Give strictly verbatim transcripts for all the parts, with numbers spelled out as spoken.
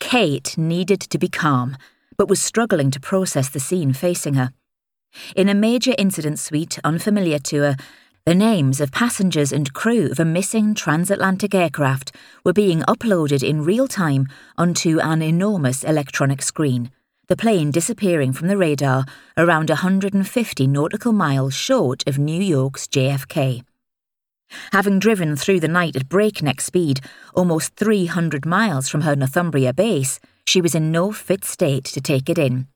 Kate needed to be calm, but was struggling to process the scene facing her. In a major incident suite unfamiliar to her, the names of passengers and crew of a missing transatlantic aircraft were being uploaded in real time onto an enormous electronic screen, the plane disappearing from the radar around one hundred fifty nautical miles short of New York's J F K. Having driven through the night at breakneck speed, almost three hundred miles from her Northumbria base, she was in no fit state to take it in.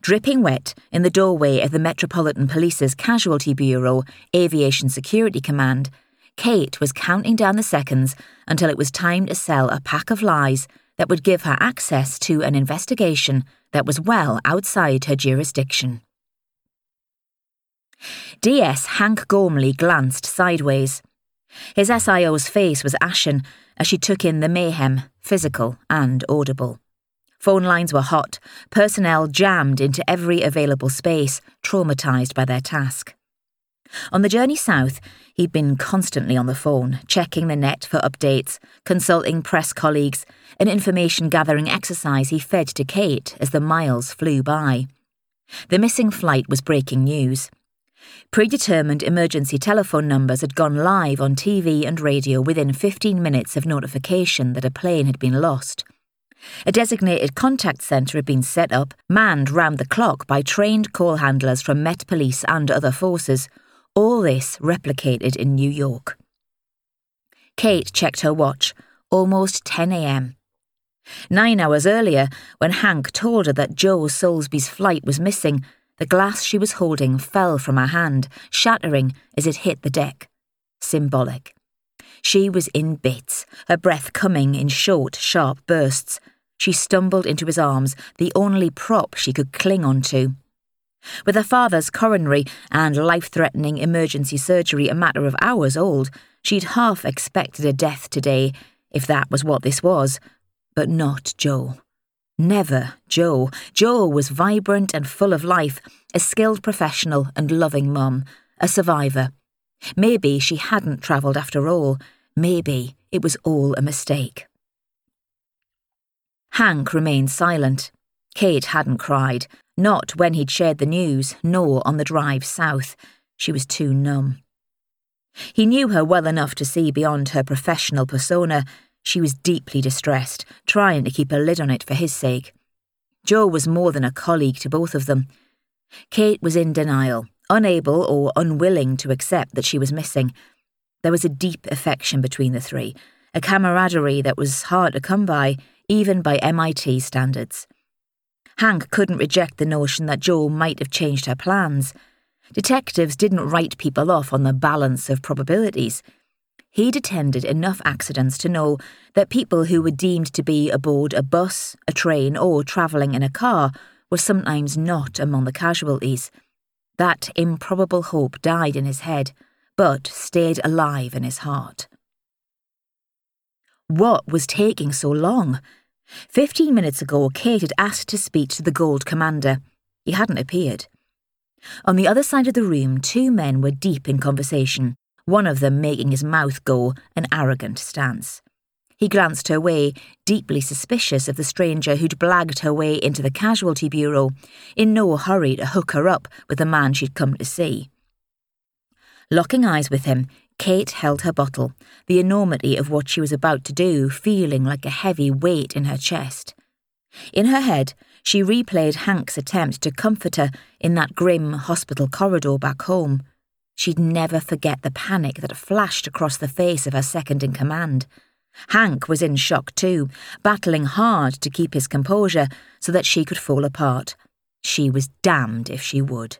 Dripping wet in the doorway of the Metropolitan Police's Casualty Bureau, Aviation Security Command, Kate was counting down the seconds until it was time to sell a pack of lies that would give her access to an investigation that was well outside her jurisdiction. D S Hank Gormley glanced sideways. His S I O's face was ashen as she took in the mayhem, physical and audible. Phone lines were hot, personnel jammed into every available space, traumatised by their task. On the journey south, he'd been constantly on the phone, checking the net for updates, consulting press colleagues, an information-gathering exercise he fed to Kate as the miles flew by. The missing flight was breaking news. Predetermined emergency telephone numbers had gone live on T V and radio within fifteen minutes of notification that a plane had been lost. A designated contact centre had been set up, manned round the clock by trained call handlers from Met Police and other forces, all this replicated in New York. Kate checked her watch, almost ten a.m. Nine hours earlier, when Hank told her that Joe Soulsby's flight was missing, the glass she was holding fell from her hand, shattering as it hit the deck. Symbolic. She was in bits, her breath coming in short, sharp bursts. She stumbled into his arms, the only prop she could cling onto. With her father's coronary and life-threatening emergency surgery a matter of hours old, she'd half expected a death today, if that was what this was. But not Joe. Never Joe. Joe was vibrant and full of life, a skilled professional and loving mum, a survivor. Maybe she hadn't travelled after all. Maybe it was all a mistake. Hank remained silent. Kate hadn't cried. Not when he'd shared the news, nor on the drive south. She was too numb. He knew her well enough to see beyond her professional persona. She was deeply distressed, trying to keep a lid on it for his sake. Joe was more than a colleague to both of them. Kate was in denial, unable or unwilling to accept that she was missing. There was a deep affection between the three, a camaraderie that was hard to come by, even by M I T standards. Hank couldn't reject the notion that Joe might have changed her plans. Detectives didn't write people off on the balance of probabilities. He'd attended enough accidents to know that people who were deemed to be aboard a bus, a train, or travelling in a car were sometimes not among the casualties. That improbable hope died in his head, but stayed alive in his heart. What was taking so long? Fifteen minutes ago, Kate had asked to speak to the Gold Commander. He hadn't appeared. On the other side of the room, two men were deep in conversation, one of them making his mouth go, an arrogant stance. He glanced her way, deeply suspicious of the stranger who'd blagged her way into the Casualty Bureau, in no hurry to hook her up with the man she'd come to see. Locking eyes with him, Kate held her bottle, the enormity of what she was about to do feeling like a heavy weight in her chest. In her head, she replayed Hank's attempt to comfort her in that grim hospital corridor back home. She'd never forget the panic that flashed across the face of her second-in-command. Hank was in shock too, battling hard to keep his composure so that she could fall apart. She was damned if she would.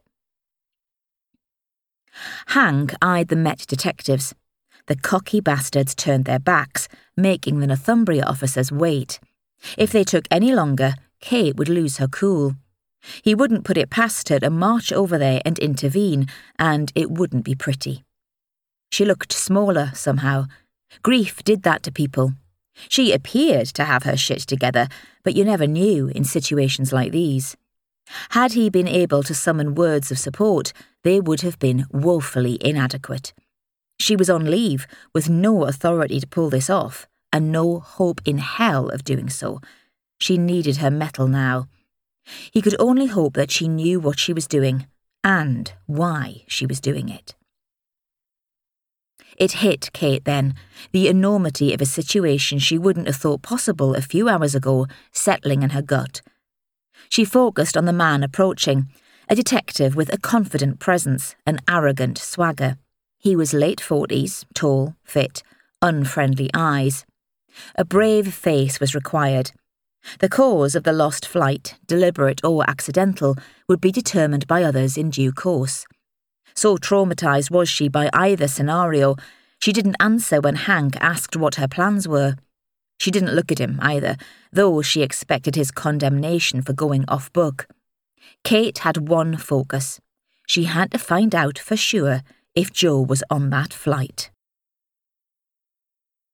Hank eyed the Met detectives. The cocky bastards turned their backs, making the Northumbria officers wait. If they took any longer, Kate would lose her cool. He wouldn't put it past her to march over there and intervene, and it wouldn't be pretty. She looked smaller somehow. Grief did that to people. She appeared to have her shit together, but you never knew in situations like these. Had he been able to summon words of support, they would have been woefully inadequate. She was on leave, with no authority to pull this off, and no hope in hell of doing so. She needed her mettle now. He could only hope that she knew what she was doing and why she was doing it. It hit Kate then, the enormity of a situation she wouldn't have thought possible a few hours ago, settling in her gut. She focused on the man approaching, a detective with a confident presence, an arrogant swagger. He was late forties, tall, fit, unfriendly eyes. A brave face was required. The cause of the lost flight, deliberate or accidental, would be determined by others in due course. So traumatised was she by either scenario, she didn't answer when Hank asked what her plans were. She didn't look at him either, though she expected his condemnation for going off book. Kate had one focus. She had to find out for sure if Joe was on that flight.